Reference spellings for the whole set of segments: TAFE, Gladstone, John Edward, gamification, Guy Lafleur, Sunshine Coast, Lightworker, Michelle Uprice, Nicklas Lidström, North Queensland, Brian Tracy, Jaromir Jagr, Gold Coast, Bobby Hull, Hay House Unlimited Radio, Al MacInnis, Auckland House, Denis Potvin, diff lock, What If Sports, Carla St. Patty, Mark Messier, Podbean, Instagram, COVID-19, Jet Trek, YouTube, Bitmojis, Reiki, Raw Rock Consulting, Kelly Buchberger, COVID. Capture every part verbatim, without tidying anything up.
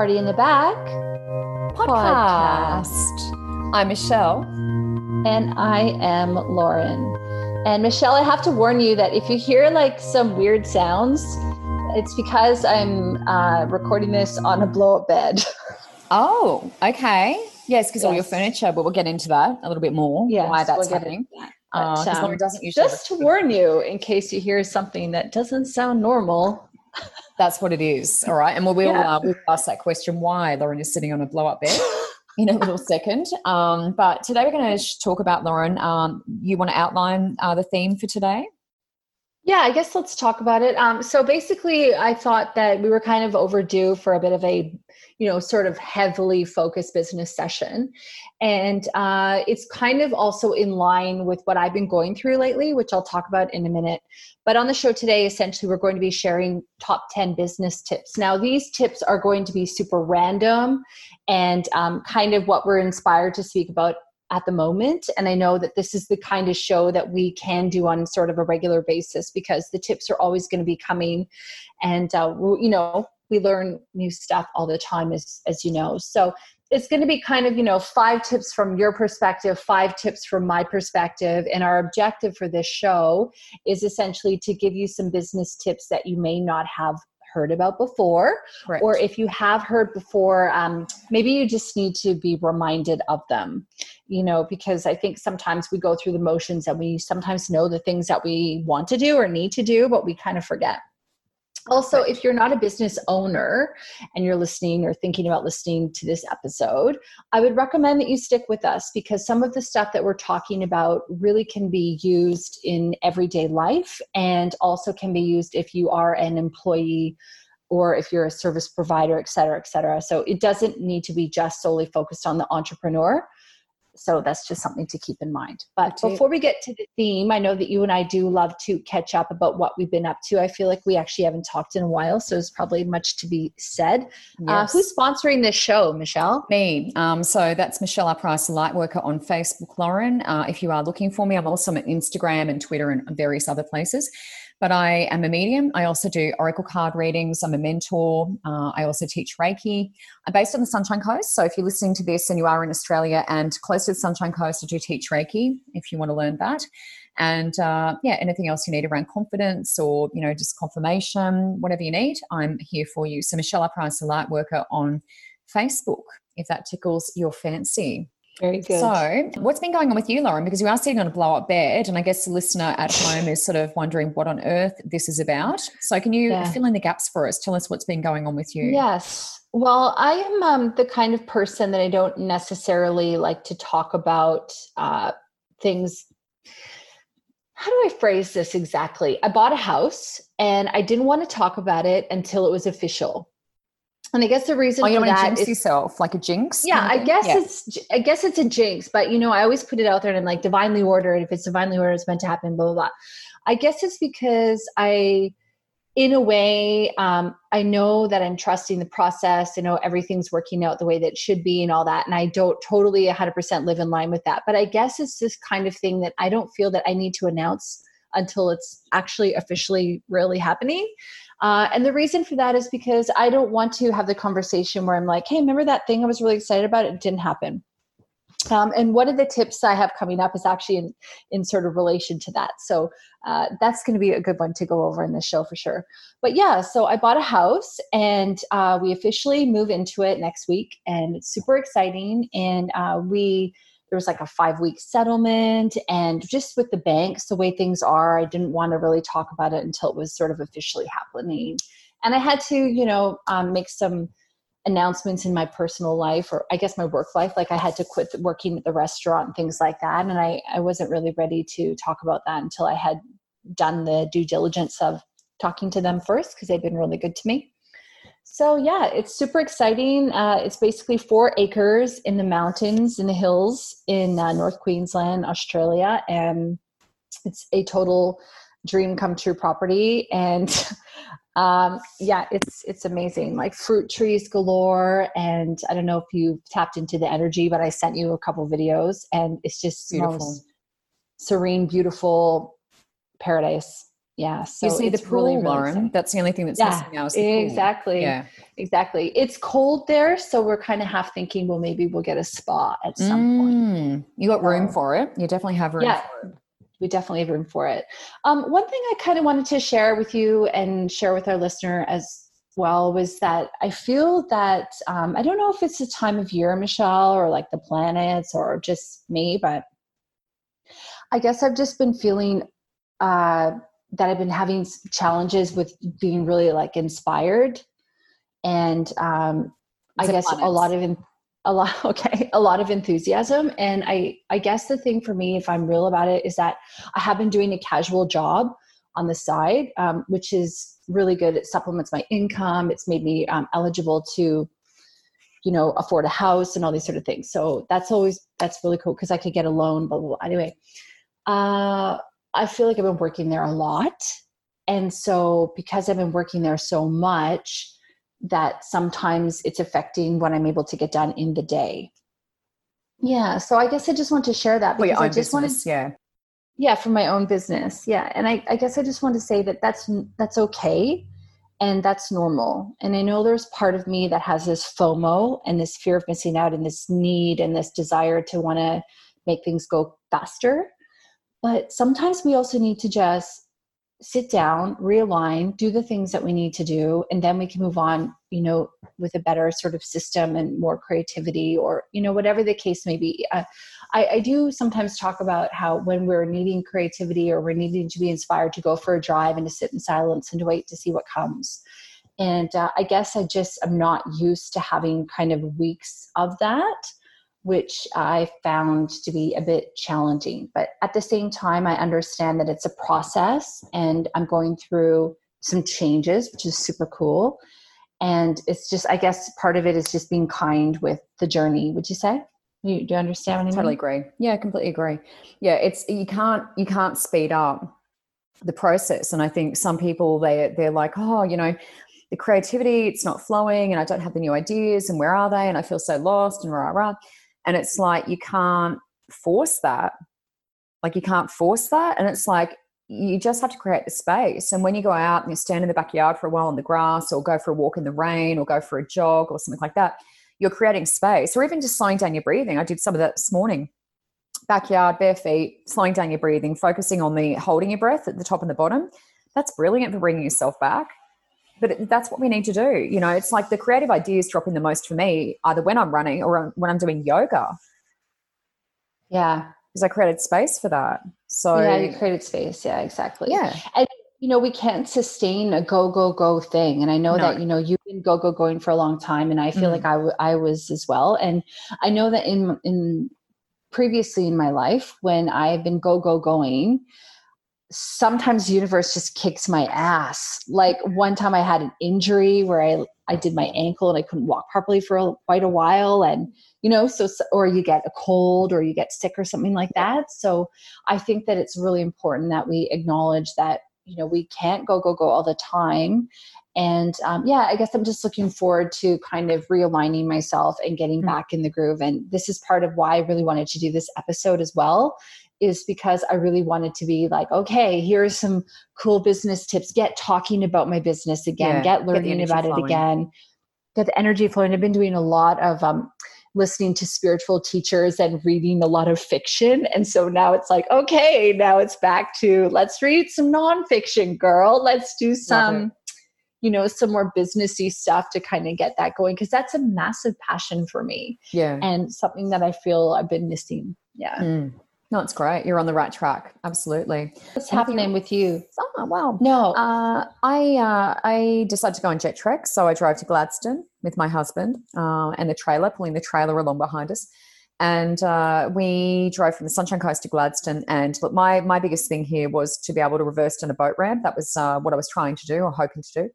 Party in the Back podcast. podcast. I'm Michelle. And I am Lauren. And Michelle, I have to warn you that if you hear like some weird sounds, it's because I'm uh, recording this on a blow-up bed. Oh, okay. Yes, because yes. all your furniture, but we'll get into that a little bit more, yes, why that's we'll happening. That. But, uh, um, doesn't usually just to warn you in case you hear something that doesn't sound normal. That's what it is. All right. And we'll, we'll, yeah. uh, we'll ask that question why Lauren is sitting on a blow-up bed in a little second. Um, but today we're going to talk about, Lauren, um, you want to outline uh, the theme for today? Yeah, I guess let's talk about it. Um, so basically, I thought that we were kind of overdue for a bit of a, you know, sort of heavily focused business session. And uh, it's kind of also in line with what I've been going through lately, which I'll talk about in a minute. But on the show today, essentially, we're going to be sharing top ten business tips. Now, these tips are going to be super random and um, kind of what we're inspired to speak about at the moment. And I know that this is the kind of show that we can do on sort of a regular basis because the tips are always going to be coming. And, uh, we, you know, we learn new stuff all the time, as, as you know. So it's going to be kind of, you know, five tips from your perspective, five tips from my perspective. And our objective for this show is essentially to give you some business tips that you may not have heard about before, right. Or if you have heard before, um, maybe you just need to be reminded of them, you know, because I think sometimes we go through the motions and we sometimes know the things that we want to do or need to do, but we kind of forget. Also, if you're not a business owner and you're listening or thinking about listening to this episode, I would recommend that you stick with us because some of the stuff that we're talking about really can be used in everyday life and also can be used if you are an employee or if you're a service provider, et cetera, et cetera. So it doesn't need to be just solely focused on the entrepreneur. So that's just something to keep in mind. But before we get to the theme, I know that you and I do love to catch up about what we've been up to. I feel like we actually haven't talked in a while, so there's probably much to be said. Yes. Uh, who's sponsoring this show, Michelle? Me. Um, so that's Michelle Uprice, Lightworker on Facebook, Lauren. Uh, if you are looking for me, I'm also on Instagram and Twitter and various other places. But I am a medium. I also do oracle card readings. I'm a mentor. Uh, I also teach Reiki. I'm based on the Sunshine Coast. So if you're listening to this and you are in Australia and close to the Sunshine Coast, I do teach Reiki if you want to learn that. And uh, yeah, anything else you need around confidence or, you know, just confirmation, whatever you need, I'm here for you. So Michelle Uprice, a Lightworker on Facebook, if that tickles your fancy. Very good. So what's been going on with you, Lauren? Because you are sitting on a blow-up bed, and I guess the listener at home is sort of wondering what on earth this is about. So can you yeah. fill in the gaps for us? Tell us what's been going on with you. Yes. Well, I am um, the kind of person that I don't necessarily like to talk about uh, things. How do I phrase this exactly? I bought a house, and I didn't want to talk about it until it was official. And I guess the reason oh, you for that jinx is yourself, like a jinx. Yeah, I guess yeah. it's I guess it's a jinx, but you know, I always put it out there and I'm like divinely ordered. If it's divinely ordered, it's meant to happen. Blah blah blah. I guess it's because I, in a way, um, I know that I'm trusting the process. I know everything's working out the way that it should be and all that, and I don't totally one hundred percent live in line with that. But I guess it's this kind of thing that I don't feel that I need to announce until it's actually officially really happening. Uh, and the reason for that is because I don't want to have the conversation where I'm like, hey, remember that thing I was really excited about? It didn't happen. Um, and one of the tips I have coming up is actually in, in sort of relation to that. So uh, that's going to be a good one to go over in this show for sure. But yeah, so I bought a house and uh, we officially move into it next week. And it's super exciting. And uh, we... There was like a five-week settlement, and just with the banks, the way things are, I didn't want to really talk about it until it was sort of officially happening. And I had to, you know, um, make some announcements in my personal life, or I guess my work life. Like I had to quit working at the restaurant and things like that. And I, I wasn't really ready to talk about that until I had done the due diligence of talking to them first, because they've been really good to me. So yeah, it's super exciting. Uh, it's basically four acres in the mountains, in the hills in uh, North Queensland, Australia. And it's a total dream come true property. And um, yeah, it's it's amazing. Like fruit trees galore. And I don't know if you tapped into the energy, but I sent you a couple videos and it's just beautiful, serene, beautiful paradise. Yeah. So you see it's the pool, really, really Lauren. Exciting. That's the only thing that's yeah, missing now. Is the pool. Exactly. Yeah. Exactly. It's cold there, so we're kind of half thinking, well, maybe we'll get a spa at some mm, point. You got room um, for it. You definitely have room yeah, for it. We definitely have room for it. Um, one thing I kind of wanted to share with you and share with our listener as well was that I feel that um, I don't know if it's the time of year, Michelle, or like the planets, or just me, but I guess I've just been feeling uh, that I've been having challenges with being really like inspired, and um, I guess a lot of a lot okay a lot of enthusiasm. And I I guess the thing for me, if I'm real about it, is that I have been doing a casual job on the side, um, which is really good. It supplements my income. It's made me um, eligible to, you know, afford a house and all these sort of things. So that's always, that's really cool because I could get a loan, blah, blah, blah. Anyway, uh, I feel like I've been working there a lot. And so because I've been working there so much, that sometimes it's affecting what I'm able to get done in the day. Yeah. So I guess I just want to share that because I just wanted, yeah. Yeah. For my own business. Yeah. And I, I guess I just want to say that that's, that's okay. And that's normal. And I know there's part of me that has this FOMO and this fear of missing out and this need and this desire to want to make things go faster. But sometimes we also need to just sit down, realign, do the things that we need to do, and then we can move on, you know, with a better sort of system and more creativity or, you know, whatever the case may be. Uh, I, I do sometimes talk about how when we're needing creativity or we're needing to be inspired to go for a drive and to sit in silence and to wait to see what comes. And uh, I guess I just am not used to having kind of weeks of that, which I found to be a bit challenging. But at the same time, I understand that it's a process and I'm going through some changes, which is super cool. And it's just, I guess part of it is just being kind with the journey, would you say? You, do you understand what I totally mean? Totally agree. Yeah, I completely agree. Yeah, it's you can't you can't speed up the process. And I think some people, they they're like, oh, you know, the creativity, it's not flowing and I don't have the new ideas and where are they? And I feel so lost and rah rah. And it's like you can't force that. Like you can't force that. And it's like you just have to create the space. And when you go out and you stand in the backyard for a while on the grass or go for a walk in the rain or go for a jog or something like that, you're creating space, or even just slowing down your breathing. I did some of that this morning. Backyard, bare feet, slowing down your breathing, focusing on the holding your breath at the top and the bottom. That's brilliant for bringing yourself back. But it, that's what we need to do. You know, it's like the creative ideas drop in the most for me, either when I'm running or when I'm doing yoga. Yeah. Because I created space for that. So yeah, you created space. Yeah, exactly. Yeah. And, you know, we can't sustain a go, go, go thing. And I know no. that, you know, you've been go, go, going for a long time. And I feel mm. like I, w- I was as well. And I know that in, in previously in my life, when I've been go, go, going, sometimes the universe just kicks my ass. Like one time I had an injury where I, I did my ankle and I couldn't walk properly for a, quite a while. And, you know, so, or you get a cold or you get sick or something like that. So I think that it's really important that we acknowledge that, you know, we can't go, go, go all the time. And um, yeah, I guess I'm just looking forward to kind of realigning myself and getting mm-hmm. back in the groove. And this is part of why I really wanted to do this episode as well, is because I really wanted to be like, okay, here are some cool business tips. Get talking about my business again, yeah, get learning get about flowing. It again, get the energy flowing. I've been doing a lot of, um, listening to spiritual teachers and reading a lot of fiction. And so now it's like, okay, now it's back to let's read some nonfiction, girl. Let's do some, you know, some more businessy stuff to kind of get that going. Cause that's a massive passion for me. Yeah. And something that I feel I've been missing. Yeah. Mm. No, it's great. You're on the right track. Absolutely. What's happening with you? Oh, wow. No. Uh, I uh, I decided to go on Jet Trek. So I drove to Gladstone with my husband uh, and the trailer, pulling the trailer along behind us. And uh, we drove from the Sunshine Coast to Gladstone. And look, my, my biggest thing here was to be able to reverse down a boat ramp. That was uh, what I was trying to do or hoping to do.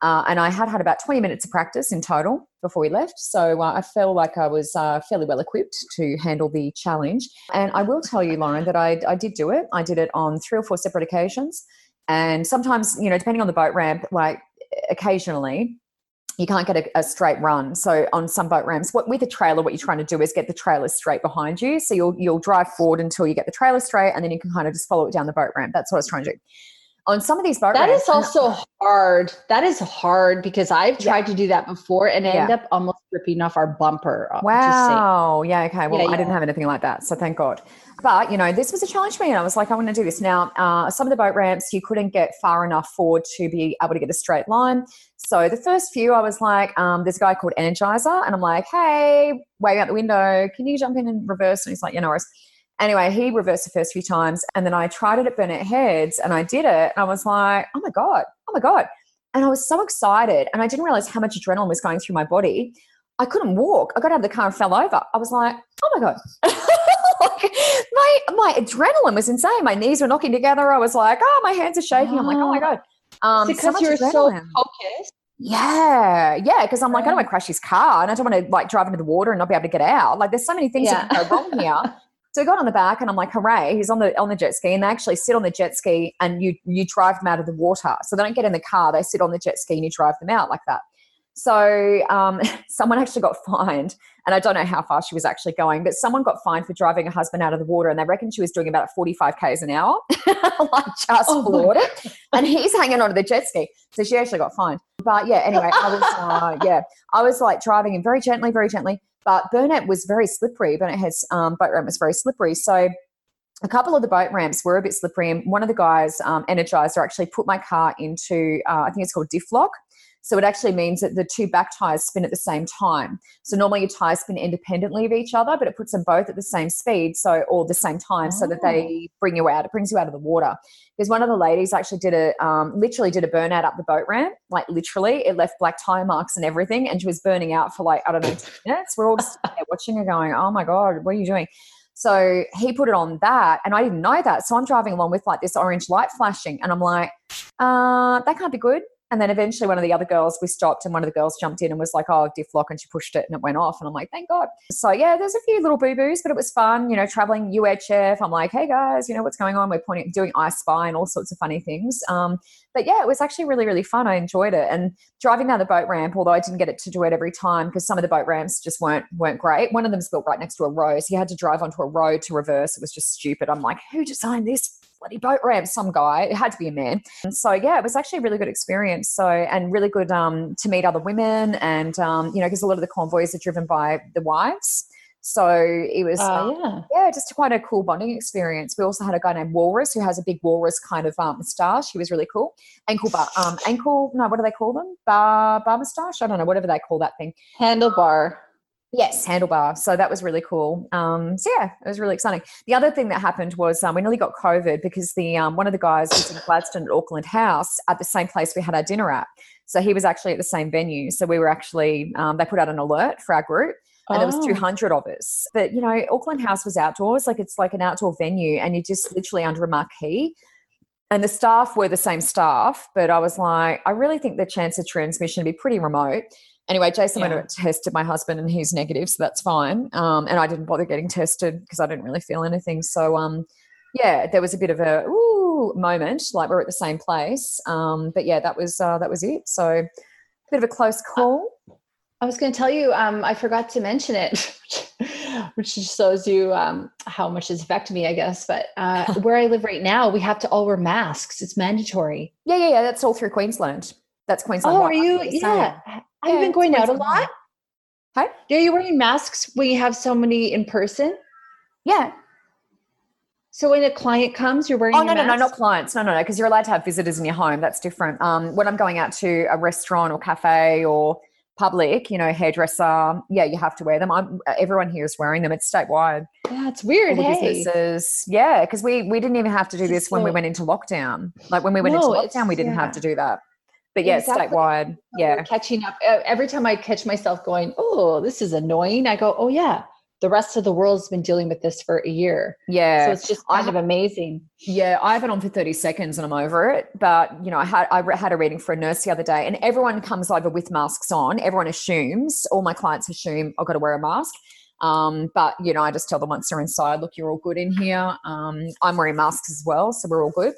Uh, and I had had about twenty minutes of practice in total before we left. So uh, I felt like I was uh, fairly well equipped to handle the challenge. And I will tell you, Lauren, that I, I did do it. I did it on three or four separate occasions. And sometimes, you know, depending on the boat ramp, like occasionally you can't get a, a straight run. So on some boat ramps, what with a trailer, what you're trying to do is get the trailer straight behind you. So you'll, you'll drive forward until you get the trailer straight, and then you can kind of just follow it down the boat ramp. That's what I was trying to do. on some of these bar That brands. Is also hard. That is hard because I've tried yeah. to do that before and yeah. end up almost ripping off our bumper. Wow. Yeah. Okay. Well, yeah, yeah. I didn't have anything like that. So thank God. But, you know, this was a challenge for me and I was like, I want to do this. Now, uh, some of the boat ramps, you couldn't get far enough forward to be able to get a straight line. So the first few, I was like, um, there's a guy called Energizer and I'm like, hey, wave out the window. Can you jump in and reverse? And he's like, yeah, no worries. Anyway, he reversed the first few times and then I tried it at Burnett Heads and I did it and I was like, oh my God, oh my God. And I was so excited and I didn't realize how much adrenaline was going through my body. I couldn't walk. I got out of the car and fell over. I was like, oh my God. Like my, my adrenaline was insane. My knees were knocking together. I was like, oh, my hands are shaking. Oh. I'm like, oh my God. Um, because so you're adrenaline. So focused. Yeah. Yeah. Cause I'm like, I don't want to crash this car and I don't want to like drive into the water and not be able to get out. Like there's so many things yeah. that can go wrong here. So I got on the back and I'm like, hooray, he's on the on the jet ski. And they actually sit on the jet ski and you you drive them out of the water. So they don't get in the car. They sit on the jet ski and you drive them out like that. So um, someone actually got fined and I don't know how far she was actually going, but someone got fined for driving her husband out of the water and they reckon she was doing about forty-five kays an hour. Like just oh floored it. And he's hanging onto the jet ski. So she actually got fined. But yeah, anyway, I was, uh, yeah, I was like driving him very gently, very gently. But Burnett was very slippery. Burnett Heads um, boat ramp was very slippery. So a couple of the boat ramps were a bit slippery. And one of the guys, um, Energizer, actually put my car into, uh, I think it's called diff lock. So it actually means that the two back tires spin at the same time. So normally your tires spin independently of each other, but it puts them both at the same speed, so or the same time, oh. so that they bring you out. It brings you out of the water. Because one of the ladies actually did a, um, literally did a burnout up the boat ramp. Like literally, it left black tire marks and everything, and she was burning out for like I don't know ten minutes. We're all just there watching her, going, "Oh my God, what are you doing?" So he put it on that and I didn't know that. So I'm driving along with like this orange light flashing, and I'm like, uh, "That can't be good." And then eventually one of the other girls, we stopped and one of the girls jumped in and was like, oh, diff lock, and she pushed it and it went off. And I'm like, thank God. So yeah, there's a few little boo-boos, but it was fun, you know, traveling U H F. I'm like, hey guys, you know, what's going on? We're pointing, doing I Spy and all sorts of funny things. Um, but yeah, it was actually really, really fun. I enjoyed it. And driving down the boat ramp, although I didn't get it to do it every time because some of the boat ramps just weren't, weren't great. One of them's built right next to a road. So you had to drive onto a road to reverse. It was just stupid. I'm like, who designed this bloody boat ramp? Some guy. It had to be a man. And so yeah, it was actually a really good experience. So, and really good um to meet other women, and um you know, because a lot of the convoys are driven by the wives, so it was uh, um, yeah. yeah just quite a cool bonding experience. We also had a guy named Walrus who has a big walrus kind of um moustache. He was really cool. Ankle bar um ankle no what do they call them bar bar moustache I don't know, whatever they call that thing. Handlebar. Yes, handlebar. So that was really cool. Um, so yeah, it was really exciting. The other thing that happened was um, we nearly got COVID because the um, one of the guys was in Gladstone at Auckland House at the same place we had our dinner at. So he was actually at the same venue. So we were actually, um, they put out an alert for our group. And there was two hundred of us. But, you know, Auckland House was outdoors. Like it's like an outdoor venue and you're just literally under a marquee. And the staff were the same staff. But I was like, I really think the chance of transmission would be pretty remote. Anyway, Jason yeah. went and tested my husband and he's negative, so that's fine. Um, and I didn't bother getting tested because I didn't really feel anything. So, um, yeah, there was a bit of a ooh moment, like we're at the same place. Um, but, yeah, that was uh, that was it. So a bit of a close call. I was going to tell you, um, I forgot to mention it, which just shows you um, how much it's affected me, I guess. But uh, where I live right now, we have to all wear masks. It's mandatory. Yeah, yeah, yeah. That's all through Queensland. That's Queensland. Oh, are you? Yeah. Have you been going out a lot? Hi? Are you wearing masks when you have so many in person? Yeah. So when a client comes, you're wearing oh, your no, mask? Oh, no, no, not clients. No, no, no, because you're allowed to have visitors in your home. That's different. Um, when I'm going out to a restaurant or cafe or public, you know, hairdresser, yeah, you have to wear them. I'm, everyone here is wearing them. It's statewide. Yeah, it's weird, hey? Businesses. Yeah, because we, we didn't even have to do it's this so... when we went into lockdown. Like when we went no, into lockdown, we didn't yeah. have to do that. But yeah, exactly. Statewide. Yeah. Catching up. Every time I catch myself going, oh, this is annoying. I go, oh yeah, the rest of the world's been dealing with this for a year. Yeah. So it's just kind I, of amazing. Yeah. I have it on for thirty seconds and I'm over it. But you know, I had, I had a reading for a nurse the other day and everyone comes over with masks on. Everyone assumes, all my clients assume I've got to wear a mask. Um, but you know, I just tell them once they're inside, look, you're all good in here. Um, I'm wearing masks as well. So we're all good.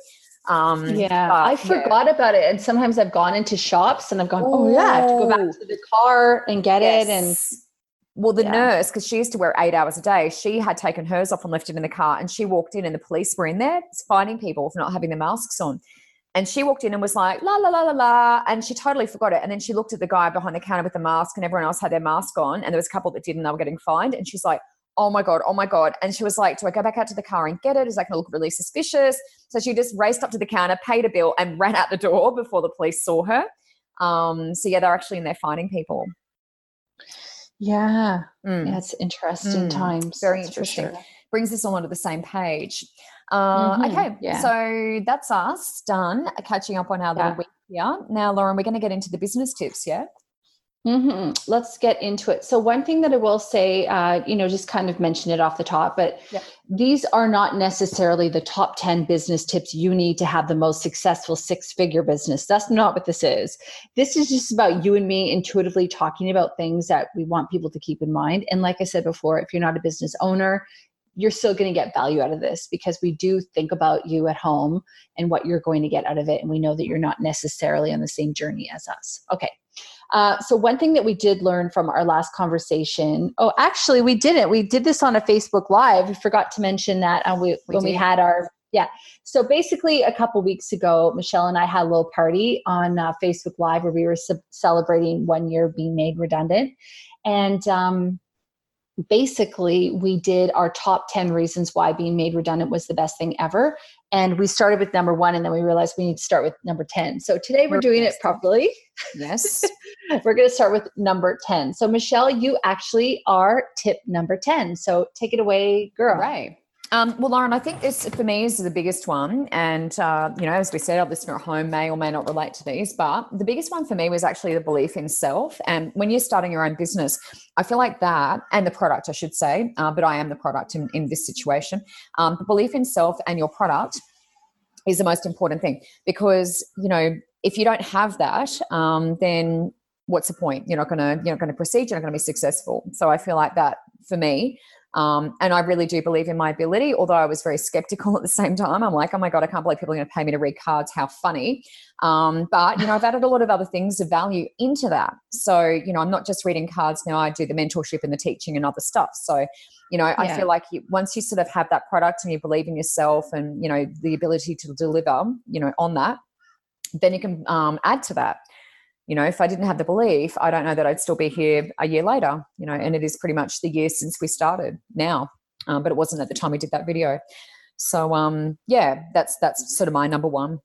Um, yeah, but, I forgot yeah. about it. And sometimes I've gone into shops and I've gone, oh, oh yeah, I have to go back to the car and get yes. it. And well, the yeah. nurse, because she used to wear eight hours a day, she had taken hers off and left it in the car. And she walked in and the police were in there fining people for not having their masks on. And she walked in and was like, la, la, la, la, la. And she totally forgot it. And then she looked at the guy behind the counter with the mask, and everyone else had their mask on. And there was a couple that didn't, they were getting fined. And she's like, oh my God, oh my God. And she was like, do I go back out to the car and get it? Is that going to look really suspicious? So she just raced up to the counter, paid a bill, and ran out the door before the police saw her. Um, so yeah, they're actually in there finding people. Yeah. Mm. Yeah, it's interesting mm. times. Very interesting. Sure. Brings us all onto the same page. Uh, mm-hmm. Okay. Yeah. So that's us done catching up on our yeah. little week here. Now, Lauren, we're going to get into the business tips. Yeah. Mm-hmm. Let's get into it. So one thing that I will say, uh, you know, just kind of mention it off the top, but yep. these are not necessarily the top ten business tips you need to have the most successful six-figure business. That's not what this is. This is just about you and me intuitively talking about things that we want people to keep in mind. And like I said before, if you're not a business owner, you're still going to get value out of this, because we do think about you at home and what you're going to get out of it. And we know that you're not necessarily on the same journey as us. Okay. Uh, so one thing that we did learn from our last conversation, oh, actually we didn't, we did this on a Facebook Live. We forgot to mention that uh, we, we when did. we had our, yeah. So basically a couple weeks ago, Michelle and I had a little party on uh, Facebook Live where we were sub- celebrating one year being made redundant. And, um, basically we did our top ten reasons why being made redundant was the best thing ever. And we started with number one, and then we realized we need to start with number ten. So today we're doing it properly. Yes. We're going to start with number ten. So Michelle, you actually are tip number ten. So take it away, girl. Right. Um, well, Lauren, I think this for me is the biggest one. And, uh, you know, as we said, our listener at home may or may not relate to these, but the biggest one for me was actually the belief in self. And when you're starting your own business, I feel like that, and the product, I should say, uh, but I am the product in, in this situation. Um, the belief in self and your product is the most important thing, because, you know, if you don't have that, um, then what's the point? You're not going to, you're not going to proceed. You're not going to be successful. So I feel like that for me. Um, and I really do believe in my ability, although I was very skeptical at the same time. I'm like, oh my God, I can't believe people are going to pay me to read cards. How funny. Um, but, you know, I've added a lot of other things of value into that. So, you know, I'm not just reading cards now. I do the mentorship and the teaching and other stuff. So, you know, yeah. I feel like you, once you sort of have that product and you believe in yourself and, you know, the ability to deliver, you know, on that, then you can um, add to that. You know, if I didn't have the belief, I don't know that I'd still be here a year later, you know, and it is pretty much the year since we started now. Um, but it wasn't at the time we did that video. So, um, yeah, that's that's sort of my number one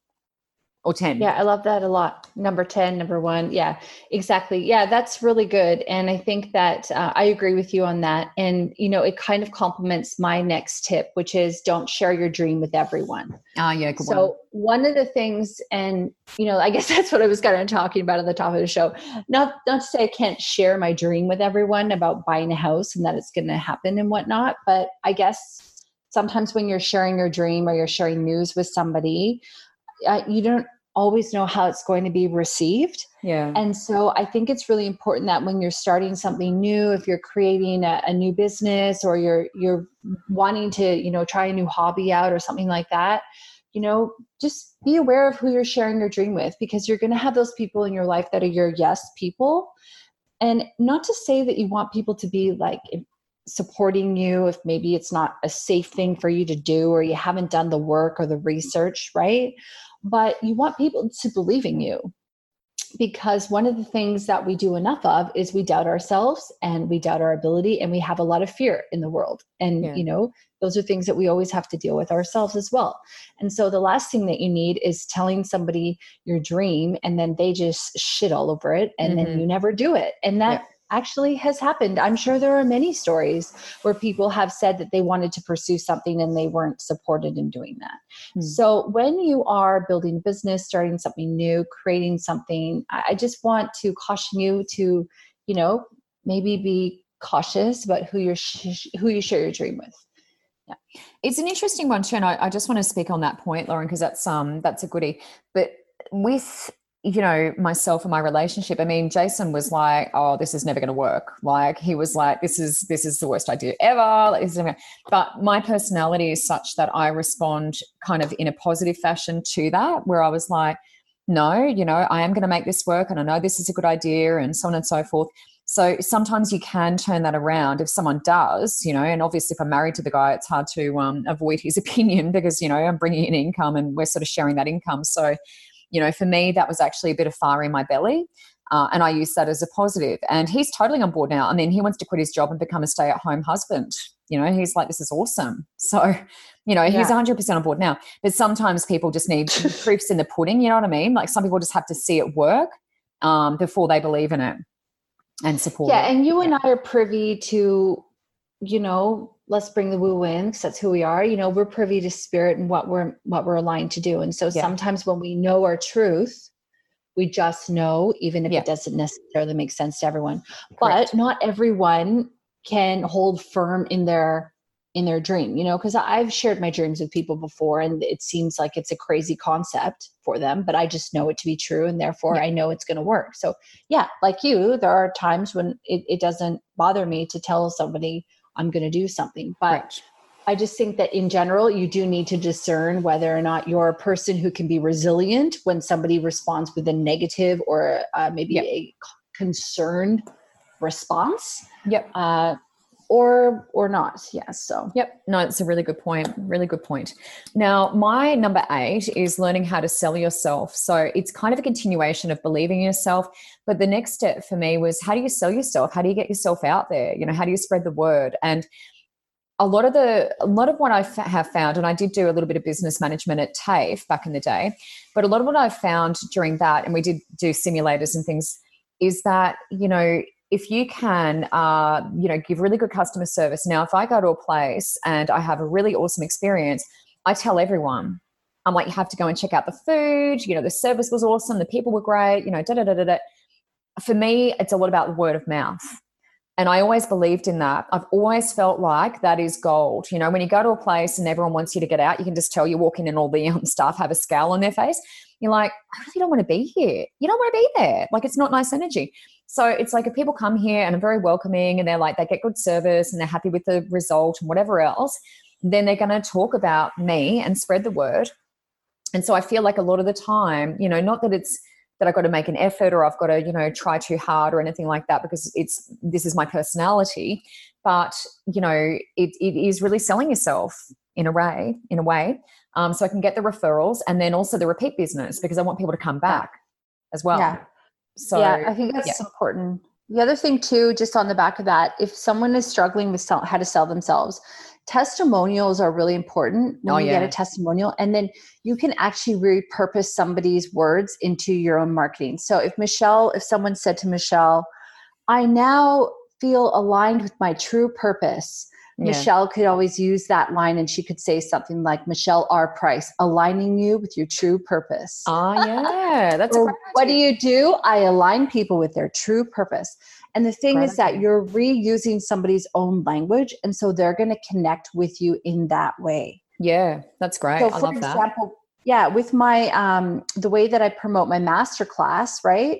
or ten. Yeah, I love that a lot. Number ten, number one. Yeah, exactly. Yeah, that's really good. And I think that uh, I agree with you on that. And, you know, it kind of complements my next tip, which is don't share your dream with everyone. Ah, uh, yeah, good one. So, one of the things, and, you know, I guess that's what I was kind of talking about at the top of the show. Not, not to say I can't share my dream with everyone about buying a house and that it's going to happen and whatnot, but I guess sometimes when you're sharing your dream or you're sharing news with somebody, uh, you don't always know how it's going to be received. Yeah. And so I think it's really important that when you're starting something new, if you're creating a, a new business or you're, you're wanting to, you know, try a new hobby out or something like that, you know, just be aware of who you're sharing your dream with, because you're going to have those people in your life that are your yes people. And not to say that you want people to be like supporting you if maybe it's not a safe thing for you to do, or you haven't done the work or the research, right? But you want people to believe in you, because one of the things that we do enough of is we doubt ourselves and we doubt our ability, and we have a lot of fear in the world. And, yeah. you know, those are things that we always have to deal with ourselves as well. And so the last thing that you need is telling somebody your dream and then they just shit all over it and mm-hmm. then you never do it. And that yeah. actually has happened. I'm sure there are many stories where people have said that they wanted to pursue something and they weren't supported in doing that. Mm. So when you are building a business, starting something new, creating something, I just want to caution you to, you know, maybe be cautious about who you're, sh- who you share your dream with. Yeah. It's an interesting one too. And I, I just want to speak on that point, Lauren, because that's, um, that's a goodie, but with, you know, myself and my relationship, I mean, Jason was like, oh, this is never going to work. Like he was like, this is, this is the worst idea ever. Like, this is never gonna... But my personality is such that I respond kind of in a positive fashion to that, where I was like, no, you know, I am going to make this work, and I know this is a good idea, and so on and so forth. So sometimes you can turn that around if someone does, you know, and obviously if I'm married to the guy, it's hard to um, avoid his opinion because, you know, I'm bringing in income and we're sort of sharing that income. So, you know, for me, that was actually a bit of fire in my belly. Uh, and I use that as a positive. And he's totally on board now. I mean, he wants to quit his job and become a stay-at-home husband. You know, he's like, this is awesome. So, you know, he's yeah. one hundred percent on board now. But sometimes people just need proofs in the pudding, you know what I mean? Like some people just have to see it work um, before they believe in it and support yeah, it. Yeah, and you and I are privy to, you know, let's bring the woo in because that's who we are. You know, we're privy to spirit and what we're what we're aligned to do. And so yeah. sometimes when we know our truth, we just know, even if yeah. it doesn't necessarily make sense to everyone. Correct. But not everyone can hold firm in their in their dream, you know, because I've shared my dreams with people before and it seems like it's a crazy concept for them, but I just know it to be true and therefore yeah. I know it's going to work. So yeah, like you, there are times when it, it doesn't bother me to tell somebody I'm going to do something. But right. I just think that in general, you do need to discern whether or not you're a person who can be resilient when somebody responds with a negative or uh, maybe yep. a concerned response. Yep. Uh, or or not. Yes. So yep. No, it's a really good point. Really good point. Now, my number eight is learning how to sell yourself. So it's kind of a continuation of believing in yourself. But the next step for me was, how do you sell yourself? How do you get yourself out there? You know, how do you spread the word? And A lot of the, a lot of what I f- have found, and I did do a little bit of business management at TAFE back in the day, but a lot of what I found during that, and we did do simulators and things, is that, you know, if you can, uh, you know, give really good customer service. Now, if I go to a place and I have a really awesome experience, I tell everyone, I'm like, you have to go and check out the food, you know, the service was awesome, the people were great, you know, da da da da da. For me, it's a lot about word of mouth. And I always believed in that. I've always felt like that is gold. You know, when you go to a place and everyone wants you to get out, you can just tell you walk in and all the um, staff have a scowl on their face. You're like, I really don't want to be here. You don't want to be there. Like, it's not nice energy. So it's like, if people come here and are very welcoming and they're like, they get good service and they're happy with the result and whatever else, then they're going to talk about me and spread the word. And so I feel like a lot of the time, you know, not that it's, that I've got to make an effort or I've got to, you know, try too hard or anything like that, because it's, this is my personality, but you know, it, it is really selling yourself in a way, in a way. Um, so I can get the referrals and then also the repeat business, because I want people to come back as well. Yeah. So yeah, I think that's yeah. important. The other thing too, just on the back of that, if someone is struggling with sell, how to sell themselves, testimonials are really important. When oh, you yeah. get a testimonial, and then you can actually repurpose somebody's words into your own marketing. So if Michelle, if someone said to Michelle, I now feel aligned with my true purpose, yeah. Michelle could always use that line, and she could say something like, Michelle R. Price, aligning you with your true purpose. Oh yeah. That's a what do you do? I align people with their true purpose. And the thing right. is that you're reusing somebody's own language. And so they're going to connect with you in that way. Yeah, that's great. So I for love example, that. Yeah, with my, um, the way that I promote my masterclass, right?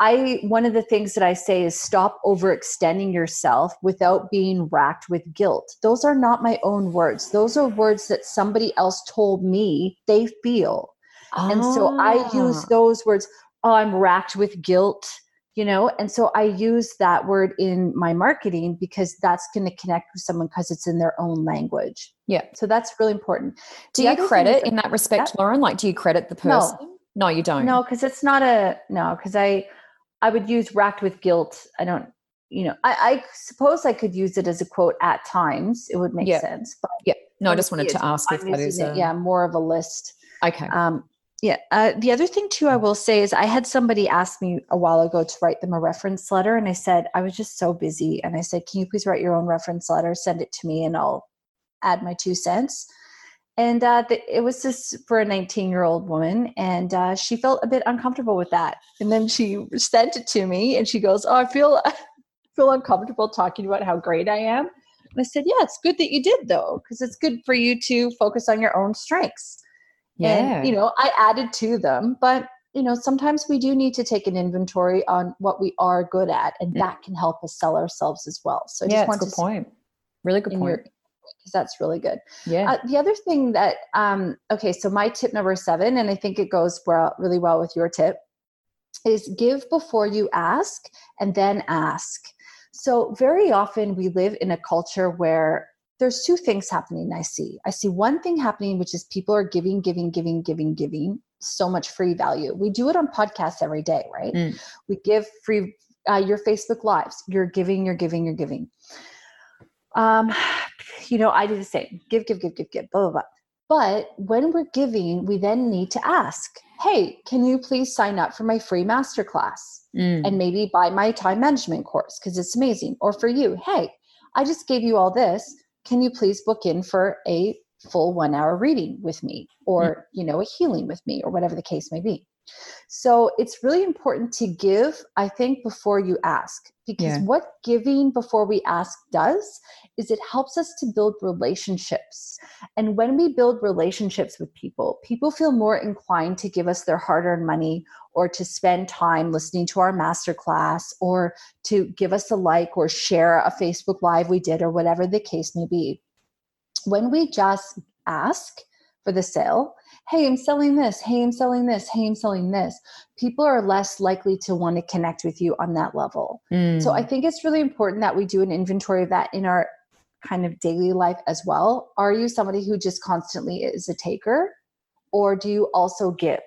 I, one of the things that I say is stop overextending yourself without being racked with guilt. Those are not my own words. Those are words that somebody else told me they feel. Ah. And so I use those words. Oh, I'm racked with guilt. You know, and so I use that word in my marketing because that's going to connect with someone because it's in their own language. Yeah. So that's really important. Do the you credit in that respect, that, Lauren? Like, do you credit the person? No, no you don't. No, because it's not a, no, because I, I would use racked with guilt. I don't, you know, I, I suppose I could use it as a quote at times. It would make yeah. sense. But yeah. No, I just wanted to ask if that is. A... It, yeah. More of a list. Okay. Um, Yeah. Uh, the other thing too, I will say is I had somebody ask me a while ago to write them a reference letter. And I said, I was just so busy. And I said, can you please write your own reference letter, send it to me and I'll add my two cents. And uh, the, it was just for a nineteen year old woman. And uh, she felt a bit uncomfortable with that. And then she sent it to me and she goes, oh, I feel, I feel uncomfortable talking about how great I am. And I said, yeah, it's good that you did though, because it's good for you to focus on your own strengths. Yeah. And, you know, I added to them, but, you know, sometimes we do need to take an inventory on what we are good at, and yeah. that can help us sell ourselves as well. So I yeah, just want good to point. Really good point. Because that's really good. Yeah. Uh, the other thing that, um, okay, so my tip number seven, and I think it goes well, really well with your tip, is give before you ask and then ask. So very often we live in a culture where there's two things happening. I see, I see one thing happening, which is people are giving, giving, giving, giving, giving so much free value. We do it on podcasts every day, right? Mm. We give free, uh, your Facebook lives, you're giving, you're giving, you're giving. Um, you know, I do the same, give, give, give, give, give, blah, blah, blah. But when we're giving, we then need to ask, hey, can you please sign up for my free masterclass mm. and maybe buy my time management course? Cause it's amazing. Or for you, hey, I just gave you all this. Can you please book in for a full one hour reading with me or, mm. you know, a healing with me or whatever the case may be. So it's really important to give, I think, before you ask, because yeah. what giving before we ask does is it helps us to build relationships. And when we build relationships with people, people feel more inclined to give us their hard-earned money or to spend time listening to our masterclass or to give us a like or share a Facebook Live we did or whatever the case may be. When we just ask for the sale, hey, I'm selling this, hey, I'm selling this, hey, I'm selling this, people are less likely to want to connect with you on that level. Mm. So I think it's really important that we do an inventory of that in our kind of daily life as well. Are you somebody who just constantly is a taker, or do you also give?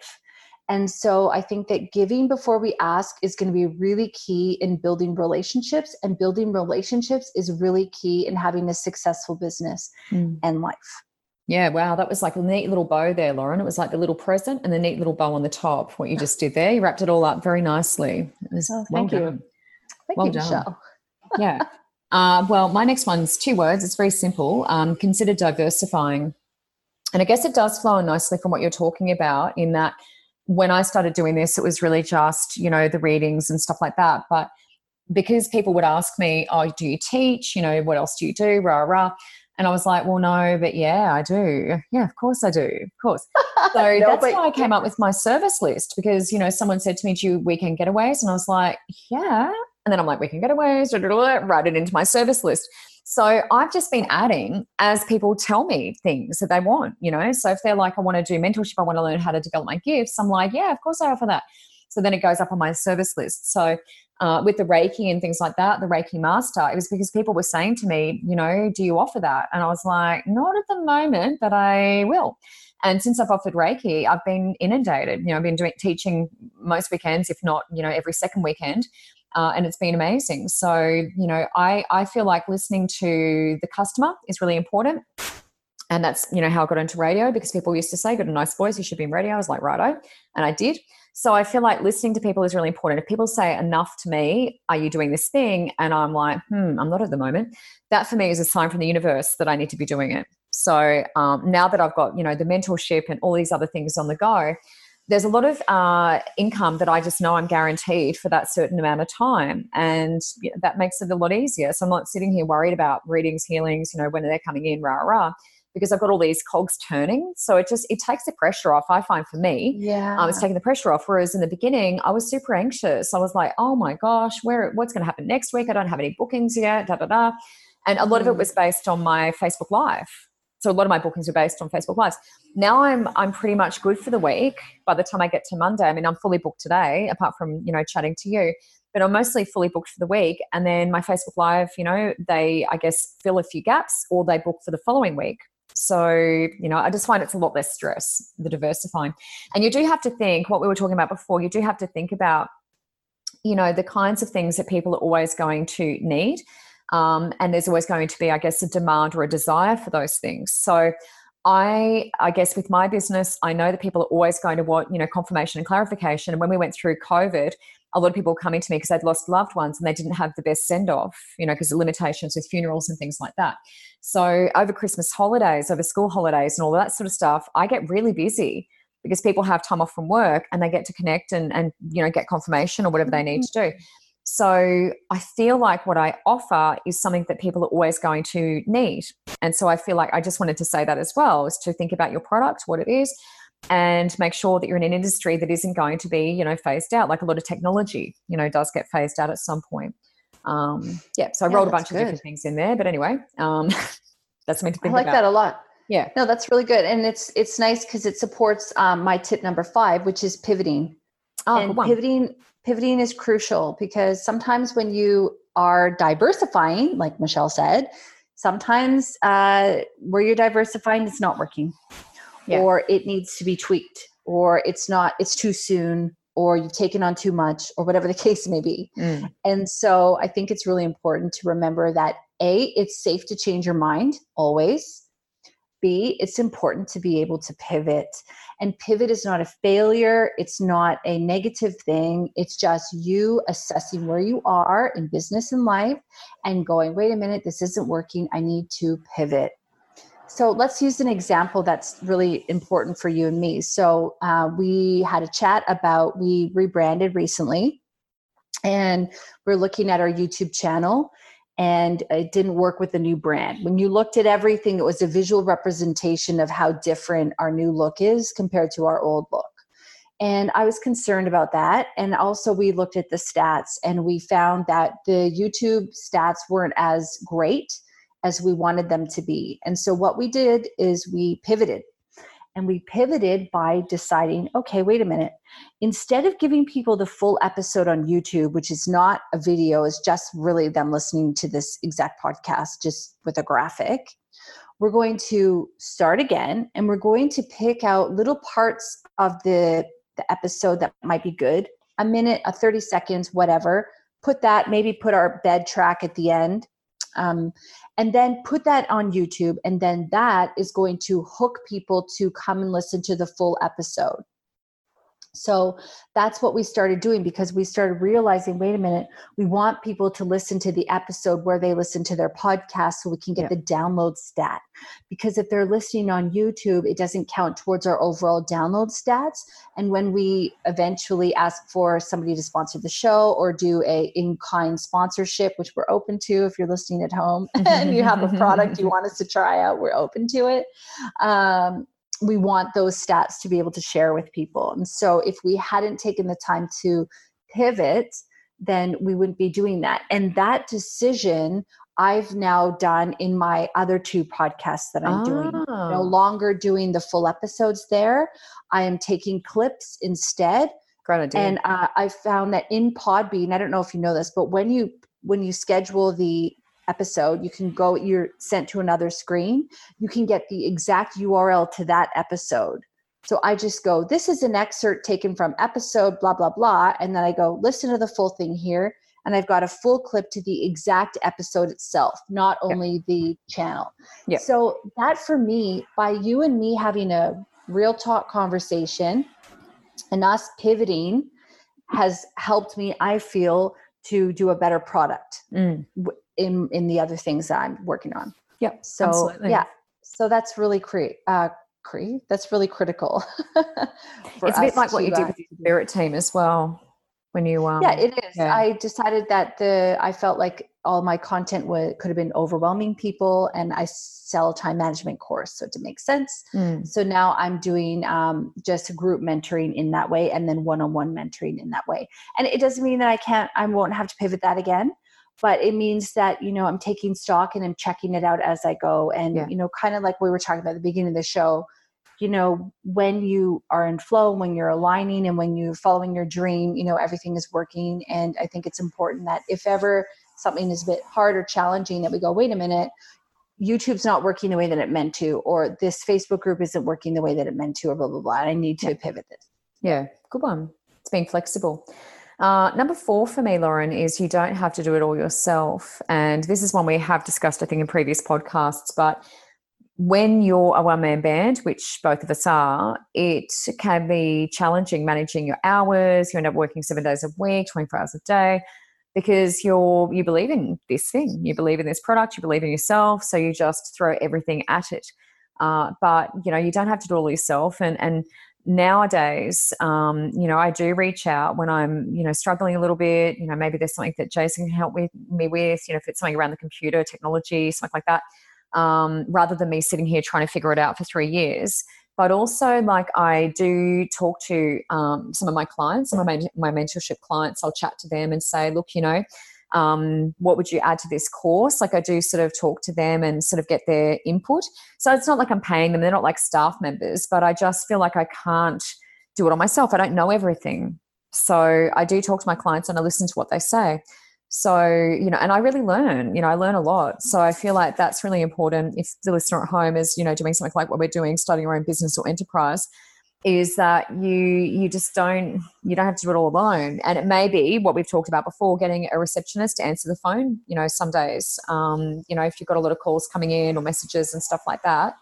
And so I think that giving before we ask is going to be really key in building relationships, and building relationships is really key in having a successful business mm. and life. Yeah, wow, that was like a neat little bow there, Lauren. It was like the little present and the neat little bow on the top, what you just did there. You wrapped it all up very nicely. It was oh, thank well you. Done. Thank well you, done. Michelle. Yeah. Uh, well, my next one's two words. It's very simple. Um, consider diversifying. And I guess it does flow in nicely from what you're talking about, in that when I started doing this, it was really just, you know, the readings and stuff like that. But because people would ask me, oh, do you teach? You know, what else do you do? Rah, rah. And I was like, well, no, but yeah, I do. Yeah, of course I do. Of course. So no, that's why I came up with my service list, because, you know, someone said to me, do you weekend getaways? And I was like, yeah. And then I'm like, weekend getaways, blah, blah, blah, write it into my service list. So I've just been adding as people tell me things that they want, you know. So if they're like, I want to do mentorship, I want to learn how to develop my gifts, I'm like, yeah, of course I offer that. So then it goes up on my service list. So uh, with the Reiki and things like that, the Reiki master, it was because people were saying to me, you know, do you offer that? And I was like, not at the moment, but I will. And since I've offered Reiki, I've been inundated. You know, I've been doing teaching most weekends, if not, you know, every second weekend. Uh, and it's been amazing. So, you know, I, I feel like listening to the customer is really important. And that's, you know, how I got into radio, because people used to say, got a nice voice, you should be in radio. I was like, righto. And I did. So I feel like listening to people is really important. If people say enough to me, are you doing this thing? And I'm like, hmm, I'm not at the moment. That for me is a sign from the universe that I need to be doing it. So um, now that I've got, you know, the mentorship and all these other things on the go, there's a lot of uh, income that I just know I'm guaranteed for that certain amount of time. And you know, that makes it a lot easier. So I'm not sitting here worried about readings, healings, you know, when they're coming in, rah, rah. Because I've got all these cogs turning. So it just, it takes the pressure off, I find, for me. Yeah. Um, it's taking the pressure off. Whereas in the beginning, I was super anxious. I was like, oh my gosh, where, what's going to happen next week? I don't have any bookings yet, da, da, da. And a lot mm. of it was based on my Facebook Live. So a lot of my bookings were based on Facebook Lives. Now I'm, I'm pretty much good for the week. By the time I get to Monday, I mean, I'm fully booked today, apart from, you know, chatting to you. But I'm mostly fully booked for the week. And then my Facebook Live, you know, they, I guess, fill a few gaps, or they book for the following week. So, you know, I just find it's a lot less stress, the diversifying. And you do have to think, what we were talking about before, you do have to think about, you know, the kinds of things that people are always going to need. Um, and there's always going to be, I guess, a demand or a desire for those things. So I, I guess with my business, I know that people are always going to want, you know, confirmation and clarification. And when we went through COVID, a lot of people were coming to me because they'd lost loved ones and they didn't have the best send-off, you know, because of limitations with funerals and things like that. So over Christmas holidays, over school holidays and all that sort of stuff, I get really busy because people have time off from work and they get to connect and, and you know, get confirmation or whatever they need to do. So I feel like what I offer is something that people are always going to need. And so I feel like I just wanted to say that as well, is to think about your product, what it is, and make sure that you're in an industry that isn't going to be, you know, phased out. Like a lot of technology, you know, does get phased out at some point. Um, yeah. So I yeah, rolled a bunch good. of different things in there, but anyway, um, that's something to think about. I like about. that a lot. Yeah. No, that's really good. And it's, it's nice because it supports um, my tip number five, which is pivoting. Oh, and pivoting, pivoting is crucial because sometimes when you are diversifying, like Michelle said, sometimes uh, where you're diversifying, it's not working, yeah. or it needs to be tweaked, or it's not, it's too soon, or you've taken on too much, or whatever the case may be. Mm. And so I think it's really important to remember that A, it's safe to change your mind always. B, it's important to be able to pivot. And pivot is not a failure. It's not a negative thing. It's just you assessing where you are in business and life and going, wait a minute, this isn't working. I need to pivot. So let's use an example that's really important for you and me. So uh, we had a chat about, we rebranded recently and we're looking at our YouTube channel. And it didn't work with the new brand. When you looked at everything, it was a visual representation of how different our new look is compared to our old look. And I was concerned about that. And also we looked at the stats and we found that the YouTube stats weren't as great as we wanted them to be. And so what we did is we pivoted. And we pivoted by deciding, okay, wait a minute. Instead of giving people the full episode on YouTube, which is not a video, it's just really them listening to this exact podcast, just with a graphic, we're going to start again. And we're going to pick out little parts of the, the episode that might be good, a minute, a thirty seconds, whatever. Put that, maybe put our bed track at the end. Um, and then put that on YouTube. And then that is going to hook people to come and listen to the full episode. So that's what we started doing because we started realizing, wait a minute, we want people to listen to the episode where they listen to their podcast so we can get yeah. the download stat. Because if they're listening on YouTube, it doesn't count towards our overall download stats. And when we eventually ask for somebody to sponsor the show or do a in-kind sponsorship, which we're open to if you're listening at home and you have a product you want us to try out, we're open to it. Um, we want those stats to be able to share with people. And so if we hadn't taken the time to pivot, then we wouldn't be doing that. And that decision I've now done in my other two podcasts that I'm oh. doing. No longer doing the full episodes there. I am taking clips instead. Gratitude. And uh, I found that in Podbean, I don't know if you know this, but when you when you schedule the episode, you can go, you're sent to another screen. You can get the exact U R L to that episode. So I just go, this is an excerpt taken from episode, blah, blah, blah. And then I go, listen to the full thing here. And I've got a full clip to the exact episode itself, not only yep. the channel. Yep. So that for me, by you and me having a real talk conversation and us pivoting has helped me, I feel, to do a better product. Mm. In, in the other things that I'm working on. Yeah. So absolutely. yeah. So that's really cre- uh, cre- that's really critical. It's a bit like what you did with your spirit team as well. When you, um, yeah, it is. Yeah. I decided that the, I felt like all my content would, could have been overwhelming people, and I sell a time management course. So it makes sense. Mm. So now I'm doing, um, just group mentoring in that way. And then one-on-one mentoring in that way. And it doesn't mean that I can't, I won't have to pivot that again. But it means that, you know, I'm taking stock and I'm checking it out as I go. And, yeah. you know, kind of like we were talking about at the beginning of the show, you know, when you are in flow, when you're aligning and when you're following your dream, you know, everything is working. And I think it's important that if ever something is a bit hard or challenging that we go, wait a minute, YouTube's not working the way that it meant to, or this Facebook group isn't working the way that it meant to, or blah, blah, blah. I need to yeah. pivot this. Yeah. Good one. It's being flexible. Uh, number four for me, Lauren, is you don't have to do it all yourself. And this is one we have discussed, I think, in previous podcasts. But when you're a one-man band, which both of us are, it can be challenging managing your hours. You end up working seven days a week, twenty-four hours a day, because you're you believe in this thing. You believe in this product. You believe in yourself. So you just throw everything at it. Uh, but, you know, you don't have to do it all yourself. And and nowadays, um, you know, I do reach out when I'm, you know, struggling a little bit, you know, maybe there's something that Jason can help with, me with, you know, if it's something around the computer, technology, something like that, um, rather than me sitting here trying to figure it out for three years. But also, like, I do talk to um, some of my clients, some of my, my mentorship clients. I'll chat to them and say, look, you know, um, what would you add to this course? Like, I do sort of talk to them and sort of get their input. So it's not like I'm paying them. They're not like staff members, but I just feel like I can't do it on myself. I don't know everything. So I do talk to my clients and I listen to what they say. So, you know, and I really learn, you know, I learn a lot. So I feel like that's really important. If the listener at home is, you know, doing something like what we're doing, starting your own business or enterprise, is that you you just don't, you don't have to do it all alone. And it may be what we've talked about before, getting a receptionist to answer the phone, you know, some days, um, you know, if you've got a lot of calls coming in or messages and stuff like that,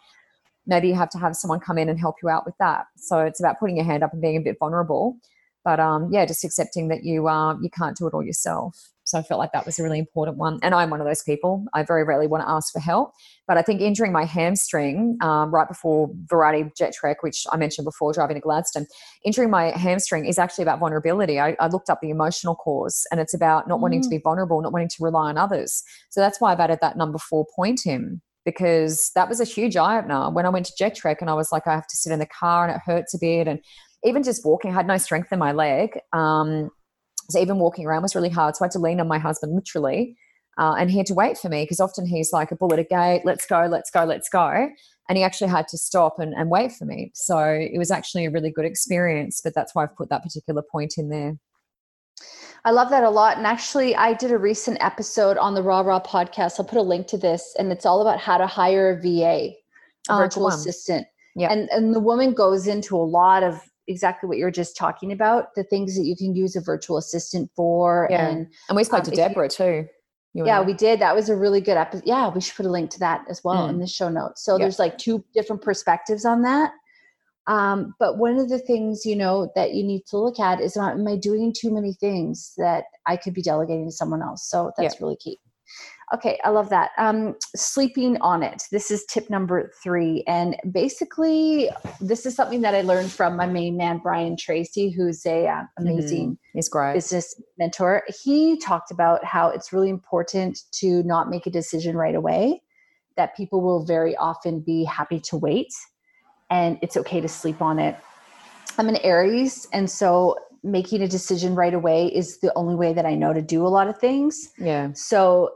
maybe you have to have someone come in and help you out with that. So it's about putting your hand up and being a bit vulnerable. But um, yeah, just accepting that you uh, you can't do it all yourself. So I felt like that was a really important one. And I'm one of those people. I very rarely want to ask for help. But I think injuring my hamstring um, right before Variety Jet Trek, which I mentioned before, driving to Gladstone, injuring my hamstring is actually about vulnerability. I, I looked up the emotional cause, and it's about not mm. wanting to be vulnerable, not wanting to rely on others. So that's why I've added that number four point in, because that was a huge eye-opener. When I went to Jet Trek and I was like, I have to sit in the car and it hurts a bit. And even just walking, I had no strength in my leg. Um, so even walking around was really hard. So I had to lean on my husband literally, uh, and he had to wait for me, because often he's like a bull at a gate, let's go, let's go, let's go. And he actually had to stop and, and wait for me. So it was actually a really good experience, but that's why I've put that particular point in there. I love that a lot. And actually, I did a recent episode on the Raw Raw podcast. I'll put a link to this, and it's all about how to hire a V A, a oh, virtual assistant. Yeah. And, and the woman goes into a lot of exactly what you're just talking about, the things that you can use a virtual assistant for. Yeah. And, and we spoke um, to Deborah you, too. You yeah, we did. That was a really good episode. Yeah, we should put a link to that as well mm. in the show notes. So yep. there's like two different perspectives on that. Um, but one of the things, you know, that you need to look at is, am I doing too many things that I could be delegating to someone else? So that's yep. really key. Okay. I love that. Um, sleeping on it. This is tip number three. And basically this is something that I learned from my main man, Brian Tracy, who's a uh, amazing mm-hmm. He's great. Business mentor. He talked about how it's really important to not make a decision right away, that people will very often be happy to wait, and it's okay to sleep on it. I'm an Aries, and so making a decision right away is the only way that I know to do a lot of things. Yeah. So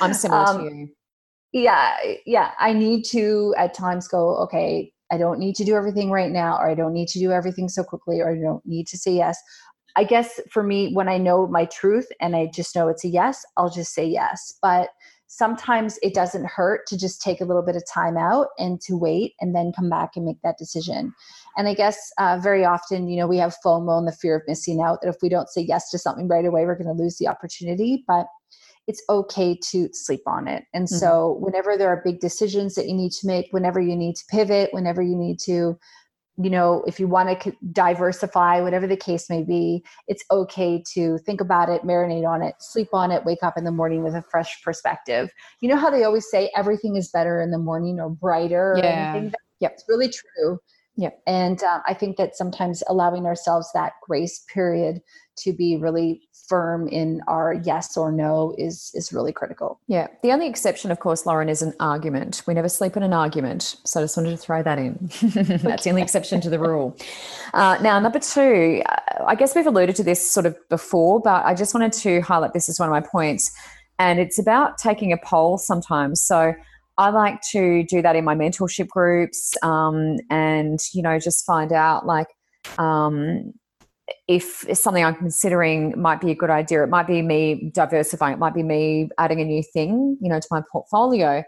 I'm similar um, to you. Yeah. Yeah. I need to at times go, okay, I don't need to do everything right now, or I don't need to do everything so quickly, or I don't need to say yes. I guess for me, when I know my truth and I just know it's a yes, I'll just say yes. But sometimes it doesn't hurt to just take a little bit of time out and to wait and then come back and make that decision. And I guess uh, very often, you know, we have FOMO and the fear of missing out, that if we don't say yes to something right away, we're going to lose the opportunity, but it's okay to sleep on it. And mm-hmm. so whenever there are big decisions that you need to make, whenever you need to pivot, whenever you need to, you know, if you want to diversify, whatever the case may be, it's okay to think about it, marinate on it, sleep on it, wake up in the morning with a fresh perspective. You know how they always say everything is better in the morning, or brighter yeah. or anything? That, yep. It's really true. Yeah. And uh, I think that sometimes allowing ourselves that grace period to be really firm in our yes or no is, is really critical. Yeah. The only exception, of course, Lauren, is an argument. We never sleep in an argument. So I just wanted to throw that in. That's the only exception to the rule. Uh, now, number two, I guess we've alluded to this sort of before, but I just wanted to highlight this as one of my points. And it's about taking a poll sometimes. So I like to do that in my mentorship groups, um, and, you know, just find out like um, if something I'm considering might be a good idea. It might be me diversifying. It might be me adding a new thing, you know, to my portfolio.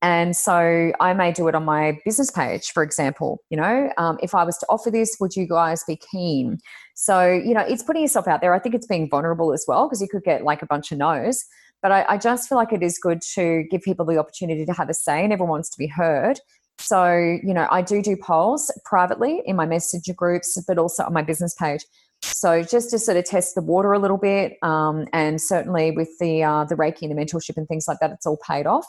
And so I may do it on my business page, for example, you know, um, if I was to offer this, would you guys be keen? So, you know, it's putting yourself out there. I think it's being vulnerable as well, because you could get like a bunch of no's. But I, I just feel like it is good to give people the opportunity to have a say, and everyone wants to be heard. So, you know, I do do polls privately in my messenger groups, but also on my business page. So just to sort of test the water a little bit, um, and certainly with the uh, the Reiki and the mentorship and things like that, it's all paid off.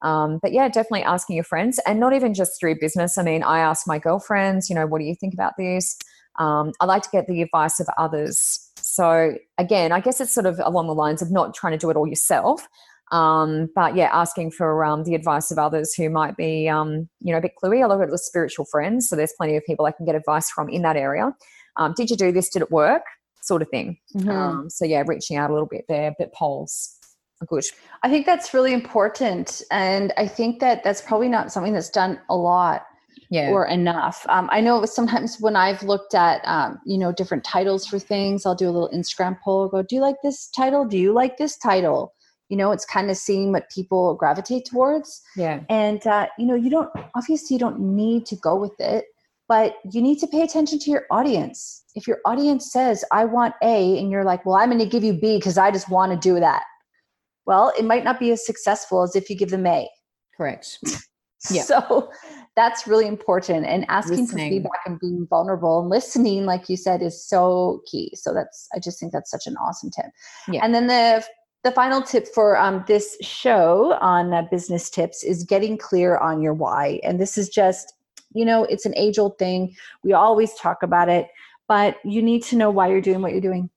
Um, but yeah, definitely asking your friends, and not even just through business. I mean, I ask my girlfriends, you know, what do you think about this? Um, I like to get the advice of others. So again, I guess it's sort of along the lines of not trying to do it all yourself, um, but yeah, asking for um, the advice of others who might be, um, you know, a bit cluey. I look at the spiritual friends, so there's plenty of people I can get advice from in that area. Um, did you do this? Did it work? Sort of thing. Mm-hmm. Um, so yeah, reaching out a little bit there, but polls are good. I think that's really important, and I think that that's probably not something that's done a lot. yeah. or enough. Um, I know sometimes when I've looked at, um, you know, different titles for things, I'll do a little Instagram poll, go, do you like this title? Do you like this title? You know, it's kind of seeing what people gravitate towards. Yeah. And, uh, you know, you don't, obviously you don't need to go with it, but you need to pay attention to your audience. If your audience says, I want A, and you're like, well, I'm going to give you B because I just want to do that. Well, it might not be as successful as if you give them A. Correct. Yeah. So that's really important. And asking listening. for feedback and being vulnerable and listening, like you said, is so key. So that's, I just think that's such an awesome tip. Yeah. And then the The final tip for um, this show on uh, business tips is getting clear on your why. And this is just, you know, it's an age old thing. We always talk about it, but you need to know why you're doing what you're doing.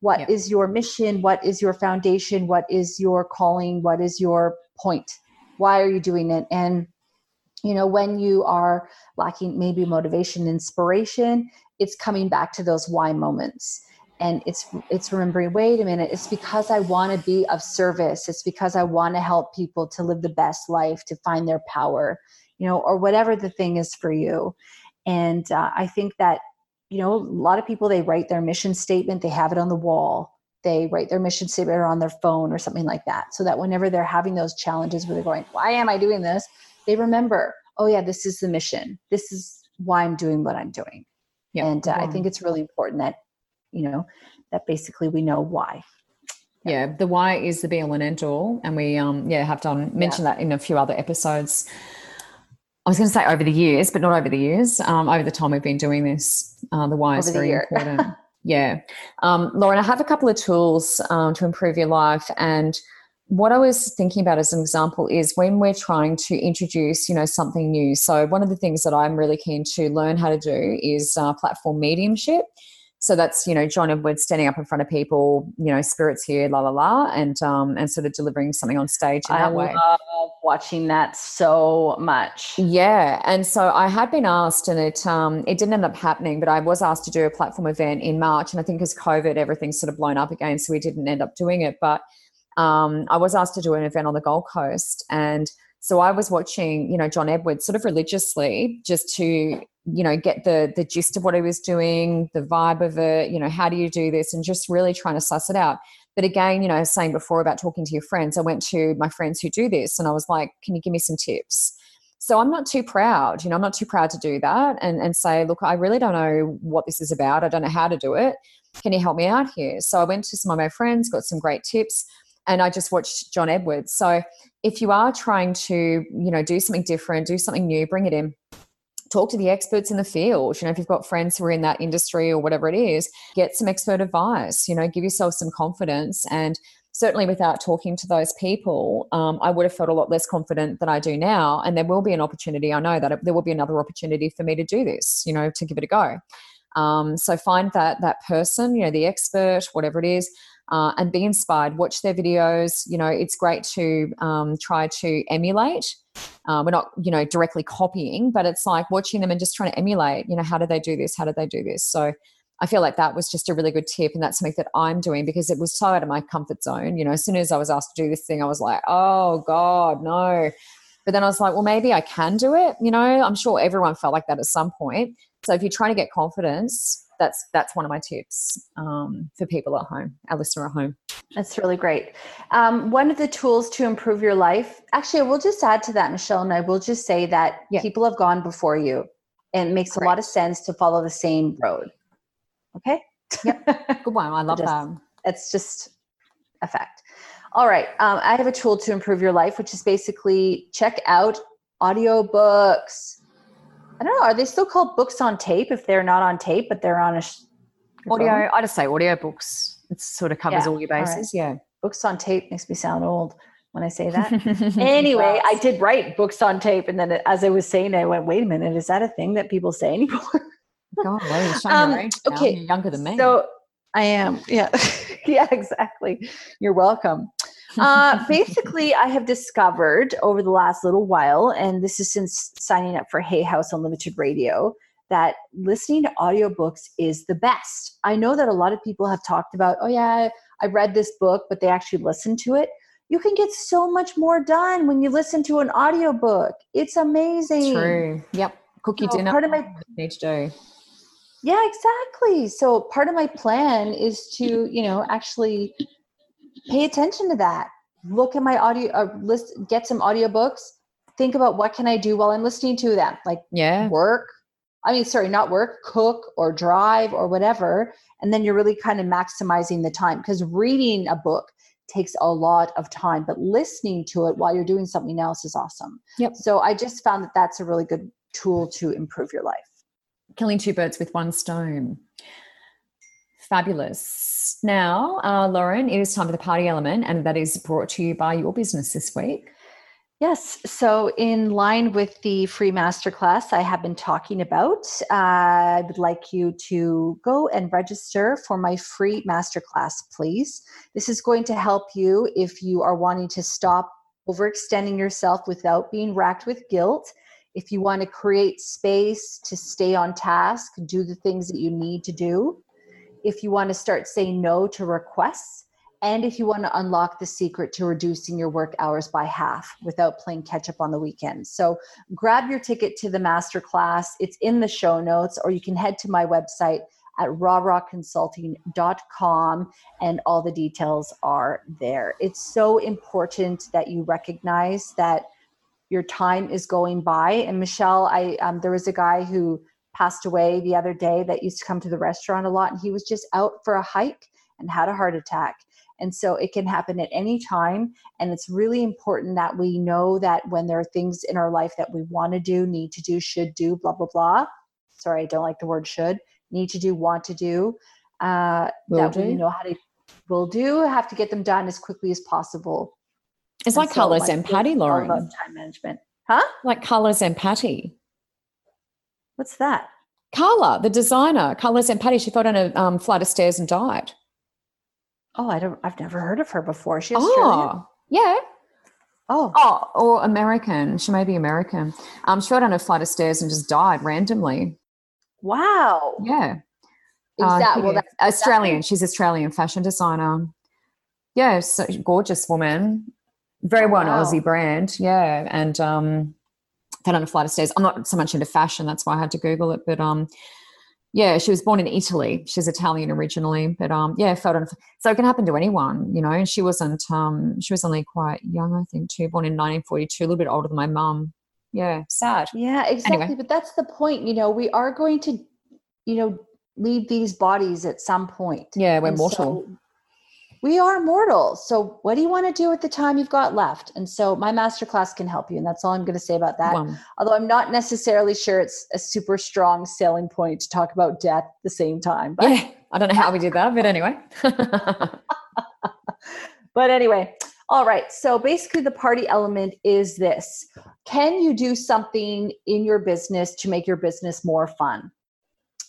What yeah. is your mission? What is your foundation? What is your calling? What is your point? Why are you doing it? And, you know, when you are lacking maybe motivation, inspiration, it's coming back to those why moments. And it's it's remembering, wait a minute, it's because I want to be of service. It's because I want to help people to live the best life, to find their power, you know, or whatever the thing is for you. And uh, I think that, you know, a lot of people, they write their mission statement, they have it on the wall. They write their mission statement on their phone or something like that. So that whenever they're having those challenges where they're going, why am I doing this? They remember, oh yeah, this is the mission. This is why I'm doing what I'm doing. Yeah. And uh, yeah. I think it's really important that, you know, that basically we know why. Yeah. yeah. The why is the be all and end all. And we, um, yeah, have done mention yeah. that in a few other episodes. I was going to say over the years, but not over the years, um, over the time we've been doing this, uh, the why over is very year. important. yeah. Um, Lauren, I have a couple of tools, um, to improve your life. And what I was thinking about as an example is when we're trying to introduce, you know, something new. So one of the things that I'm really keen to learn how to do is, uh, platform mediumship. So that's, you know, John Edward standing up in front of people, you know, spirits here, la, la, la, and um, and sort of delivering something on stage in I that way. I love watching that so much. Yeah. And so I had been asked, and it um, it didn't end up happening, but I was asked to do a platform event in March. And I think as COVID, everything's sort of blown up again, so we didn't end up doing it. But um, I was asked to do an event on the Gold Coast. And so I was watching, you know, John Edward sort of religiously just to – you know, get the the gist of what he was doing, the vibe of it, you know, how do you do this, and just really trying to suss it out. But again, you know, I was saying before about talking to your friends, I went to my friends who do this and I was like, can you give me some tips? So I'm not too proud, you know, I'm not too proud to do that and, and say, look, I really don't know what this is about. I don't know how to do it. Can you help me out here? So I went to some of my friends, got some great tips, and I just watched John Edwards. So if you are trying to, you know, do something different, do something new, bring it in. Talk to the experts in the field. You know, if you've got friends who are in that industry or whatever it is, get some expert advice, you know, give yourself some confidence. And certainly without talking to those people, um, I would have felt a lot less confident than I do now. And there will be an opportunity. I know that there will be another opportunity for me to do this, you know, to give it a go. Um, so find that, that person, you know, the expert, whatever it is, uh, and be inspired, watch their videos. You know, it's great to um, try to emulate. Uh, we're not, you know, directly copying, but it's like watching them and just trying to emulate, you know, how do they do this? How do they do this? So I feel like that was just a really good tip. And that's something that I'm doing because it was so out of my comfort zone. You know, as soon as I was asked to do this thing, I was like, oh God, no. But then I was like, well, maybe I can do it. You know, I'm sure everyone felt like that at some point. So if you're trying to get confidence, that's, that's one of my tips um, for people at home, our listener at home. That's really great. Um, one of the tools to improve your life, actually, we'll just add to that, Michelle, and I will just say that yeah. people have gone before you, and it makes Correct. a lot of sense to follow the same road. Okay. Yep. Good one. I love just, that. It's just a fact. All right. Um, I have a tool to improve your life, which is basically check out audiobooks. I don't know. Are they still called books on tape if they're not on tape, but they're on a sh- audio? Phone? I just say audiobooks. It sort of covers yeah. all your bases. All right. Yeah. Books on tape makes me sound old when I say that. Anyway, I did write books on tape. And then as I was saying, I went, wait a minute, is that a thing that people say anymore? God, well, you're um, right okay. You're younger than me. So I am. Yeah. yeah, exactly. You're welcome. Uh, basically, I have discovered over the last little while, and this is since signing up for Hay House Unlimited Radio, that listening to audiobooks is the best. I know that a lot of people have talked about, oh yeah, I read this book, but they actually listened to it. You can get so much more done when you listen to an audiobook. It's amazing. True. Yep. cookie so dinner. Part of my need to do. Yeah, exactly. So part of my plan is to, you know, actually pay attention to that. Look at my audio, uh, list, get some audiobooks. Think about what can I do while I'm listening to them? Like yeah. work. I mean, sorry, not work, cook or drive or whatever. And then you're really kind of maximizing the time, because reading a book takes a lot of time, but listening to it while you're doing something else is awesome. Yep. So I just found that that's a really good tool to improve your life. Killing two birds with one stone. Fabulous. Now, uh, Lauren, it is time for the party element, and that is brought to you by your business this week. Yes. So in line with the free masterclass I have been talking about, uh, I would like you to go and register for my free masterclass, please. This is going to help you if you are wanting to stop overextending yourself without being racked with guilt. If you want to create space to stay on task, do the things that you need to do. If you want to start saying no to requests. And if you want to unlock the secret to reducing your work hours by half without playing catch up on the weekend. So grab your ticket to the masterclass. It's in the show notes, or you can head to my website at raw rock consulting dot com and all the details are there. It's so important that you recognize that your time is going by. And Michelle, I um, there was a guy who passed away the other day that used to come to the restaurant a lot, and he was just out for a hike and had a heart attack. And so it can happen at any time. And it's really important that we know that when there are things in our life that we want to do, need to do, should do, blah, blah, blah. Sorry, I don't like the word should. Need to do, want to do. Uh, will that do. We know how to, will do, have to get them done as quickly as possible. It's and like so Carla Saint Patty, Lauren. All about time management. Huh? Like Carla Saint Patty. What's that? Carla, the designer. Carla Saint Patty, she fell down a um, flight of stairs and died. Oh, I don't, I've never heard of her before. She's Australian? Oh, yeah. Oh. Oh, or American. She may be American. Um, she went on a flight of stairs and just died randomly. Wow. Yeah. Is uh, that, well, that's Australian. That's- She's Australian fashion designer. Yeah. So gorgeous woman. Very well known wow. Aussie brand. Yeah. And, um, fell on a flight of stairs. I'm not so much into fashion. That's why I had to Google it, but, um, yeah, she was born in Italy. She's Italian originally, but um, yeah, felt on. So it can happen to anyone, you know. And she wasn't. Um, she was only quite young, I think, too. Born in nineteen forty-two, a little bit older than my mum. Yeah, sad. Yeah, exactly. Anyway. But that's the point, you know. We are going to, you know, leave these bodies at some point. Yeah, we're and mortal. So we are mortal. So what do you want to do with the time you've got left? And so my masterclass can help you, and that's all I'm going to say about that. Wow. Although I'm not necessarily sure it's a super strong selling point to talk about death at the same time. But yeah, I don't know how we did that, but anyway. But anyway, all right. So basically the party element is this. Can you do something in your business to make your business more fun?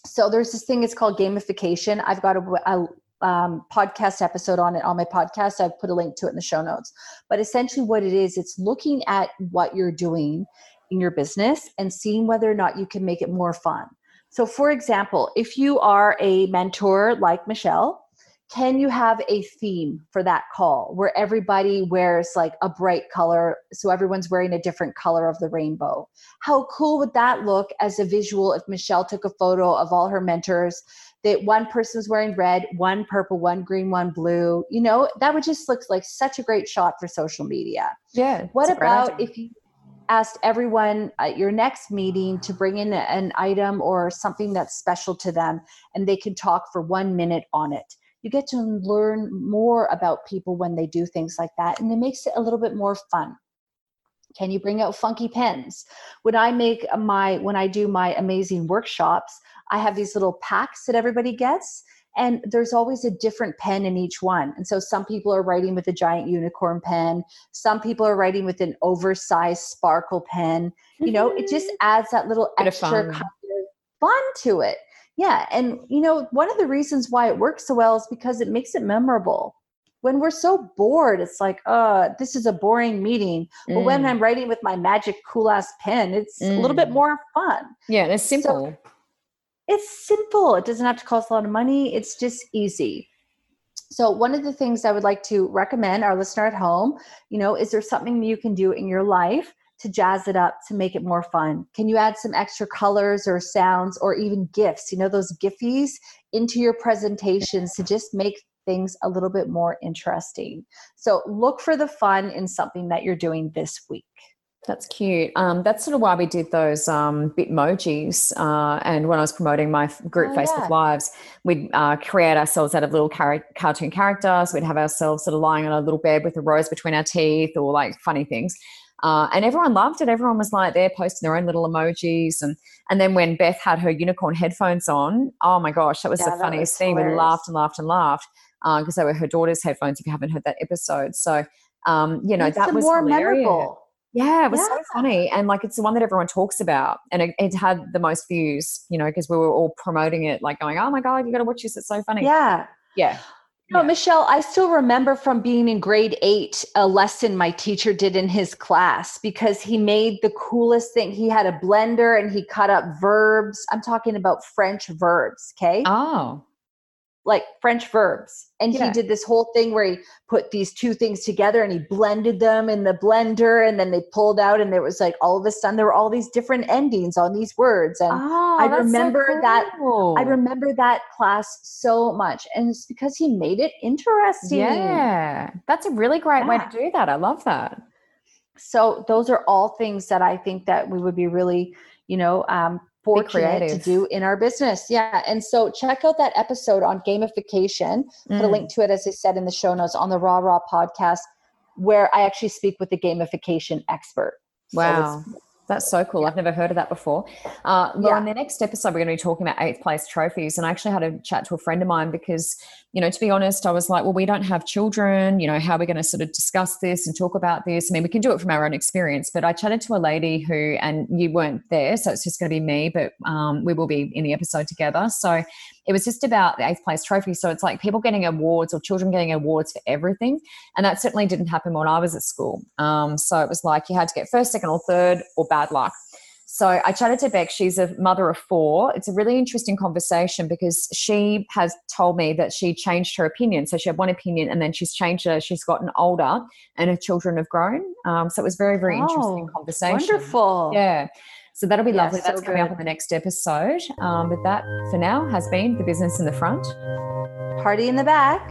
So there's this thing, it's called gamification. I've got a, a Um, podcast episode on it on my podcast. I've put a link to it in the show notes. But essentially what it is, it's looking at what you're doing in your business and seeing whether or not you can make it more fun. So for example, if you are a mentor like Michelle, can you have a theme for that call where everybody wears like a bright color? So everyone's wearing a different color of the rainbow. How cool would that look as a visual if Michelle took a photo of all her mentors? That one person was wearing red, one purple, one green, one blue. You know, that would just look like such a great shot for social media. Yeah. What about if you asked everyone at your next meeting to bring in an item or something that's special to them, and they can talk for one minute on it? You get to learn more about people when they do things like that, and it makes it a little bit more fun. Can you bring out funky pens? When I make my, when I do my amazing workshops, I have these little packs that everybody gets, and there's always a different pen in each one. And so some people are writing with a giant unicorn pen. Some people are writing with an oversized sparkle pen. You know, mm-hmm. It just adds that little bit extra of fun. Kind of fun to it. Yeah. And you know, one of the reasons why it works so well is because it makes it memorable. When we're so bored, it's like, uh, this is a boring meeting. Mm. But when I'm writing with my magic cool ass pen, it's mm. a little bit more fun. Yeah. And it's simple. So it's simple. It doesn't have to cost a lot of money. It's just easy. So one of the things I would like to recommend our listener at home, you know, is there something you can do in your life to jazz it up, to make it more fun? Can you add some extra colors or sounds or even GIFs, you know, those GIFies into your presentations to just make things a little bit more interesting? So look for the fun in something that you're doing this week. That's cute. Um, that's sort of why we did those um, Bitmojis. Uh, and when I was promoting my group oh, Facebook yeah. Lives, we'd uh, create ourselves out of little car- cartoon characters. We'd have ourselves sort of lying on a little bed with a rose between our teeth or like funny things. Uh, and everyone loved it. Everyone was like, they're posting their own little emojis. And and then when Beth had her unicorn headphones on, oh my gosh, that was yeah, the funniest was thing. We laughed and laughed and laughed because uh, they were her daughter's headphones, if you haven't heard that episode. So, um, you know, it's that was more hilarious. Memorable. Yeah, it was yeah. so funny. And like, it's the one that everyone talks about, and it, it had the most views, you know, because we were all promoting it, like going, oh my God, you got to watch this. It's so funny. Yeah. Yeah. No, yeah. Michelle, I still remember from being in grade eight, a lesson my teacher did in his class, because he made the coolest thing. He had a blender and he cut up verbs. I'm talking about French verbs. Okay. Oh, like French verbs. And yeah. he did this whole thing where he put these two things together and he blended them in the blender, and then they pulled out, and there was like all of a sudden there were all these different endings on these words. And oh, I remember so cool. that, I remember that class so much. And it's because he made it interesting. Yeah. That's a really great yeah. way to do that. I love that. So those are all things that I think that we would be really, you know, um, fortunate to do in our business. Yeah. And so check out that episode on gamification. Mm. Put a link to it, as I said, in the show notes on the Raw Raw podcast, where I actually speak with the gamification expert. Wow. So that's so cool. Yeah. I've never heard of that before. Uh, well, yeah. in the next episode, we're going to be talking about eighth place trophies. And I actually had a chat to a friend of mine because, you know, to be honest, I was like, well, we don't have children, you know, how are we going to sort of discuss this and talk about this? I mean, we can do it from our own experience, but I chatted to a lady who, and you weren't there, so it's just going to be me, but um, we will be in the episode together. So it was just about the eighth place trophy. So it's like people getting awards or children getting awards for everything. And that certainly didn't happen when I was at school. Um, so it was like you had to get first, second or third or bad luck. So I chatted to Beck. She's a mother of four. It's a really interesting conversation because she has told me that she changed her opinion. So she had one opinion and then she's changed it as she's gotten older and her children have grown. Um, so it was very, very oh, interesting conversation. Wonderful. Yeah. So that'll be yeah, lovely. So That's good. Coming up in the next episode. Um, but that for now has been The Business in the Front, Party in the Back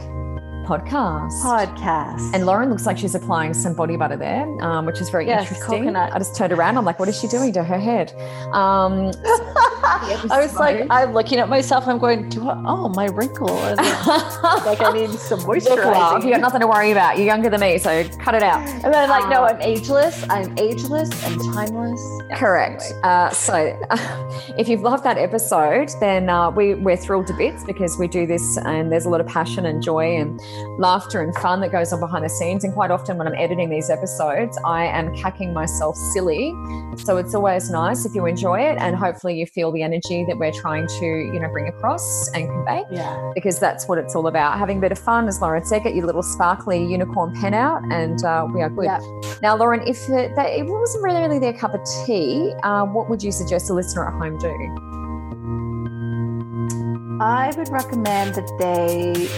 podcast. Podcast. And Lauren looks like she's applying some body butter there, um, which is very yes, interesting. Coconut. I just turned around. I'm like, what is she doing to her head? Um, so I was like, I'm looking at myself. I'm going, do I, oh, my wrinkle. Is like, I need some moisturizing. You got nothing to worry about. You're younger than me, so cut it out. And then like, um, no, I'm ageless. I'm ageless. I'm timeless. Yes, correct. Anyway. Uh, so uh, if you've loved that episode, then uh, we, we're thrilled to bits because we do this and there's a lot of passion and joy and laughter and fun that goes on behind the scenes. And quite often when I'm editing these episodes, I am cacking myself silly. So it's always nice if you enjoy it, and hopefully you feel the energy that we're trying to, you know, bring across and convey. Yeah. Because that's what it's all about. Having a bit of fun, as Lauren said, get your little sparkly unicorn pen out and uh, we are good. Yeah. Now, Lauren, if it, that, it wasn't really, really their cup of tea, uh, what would you suggest a listener at home do? I would recommend that they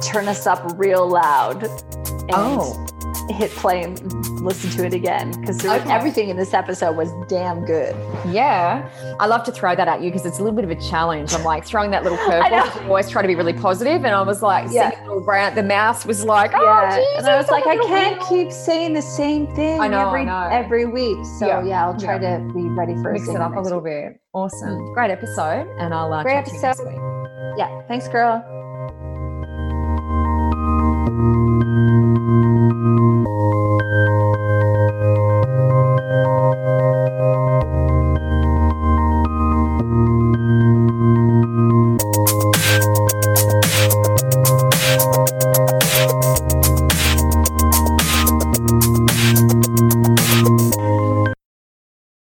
turn us up real loud and oh. hit play and listen to it again, because okay. everything in this episode was damn good. Yeah. I love to throw that at you because it's a little bit of a challenge. I'm like throwing that little curveball. I always try to be really positive, and I was like, yeah. around, the mouse was like, oh, yeah. geez, and I was like, I can't wheel. keep saying the same thing I know, every I know. every week. So yeah, yeah I'll try yeah. to be ready for mix it up a little bit. Awesome. Mm-hmm. Great episode, and I'll uh, great episode. Next week. Yeah. Thanks, girl. Thank you.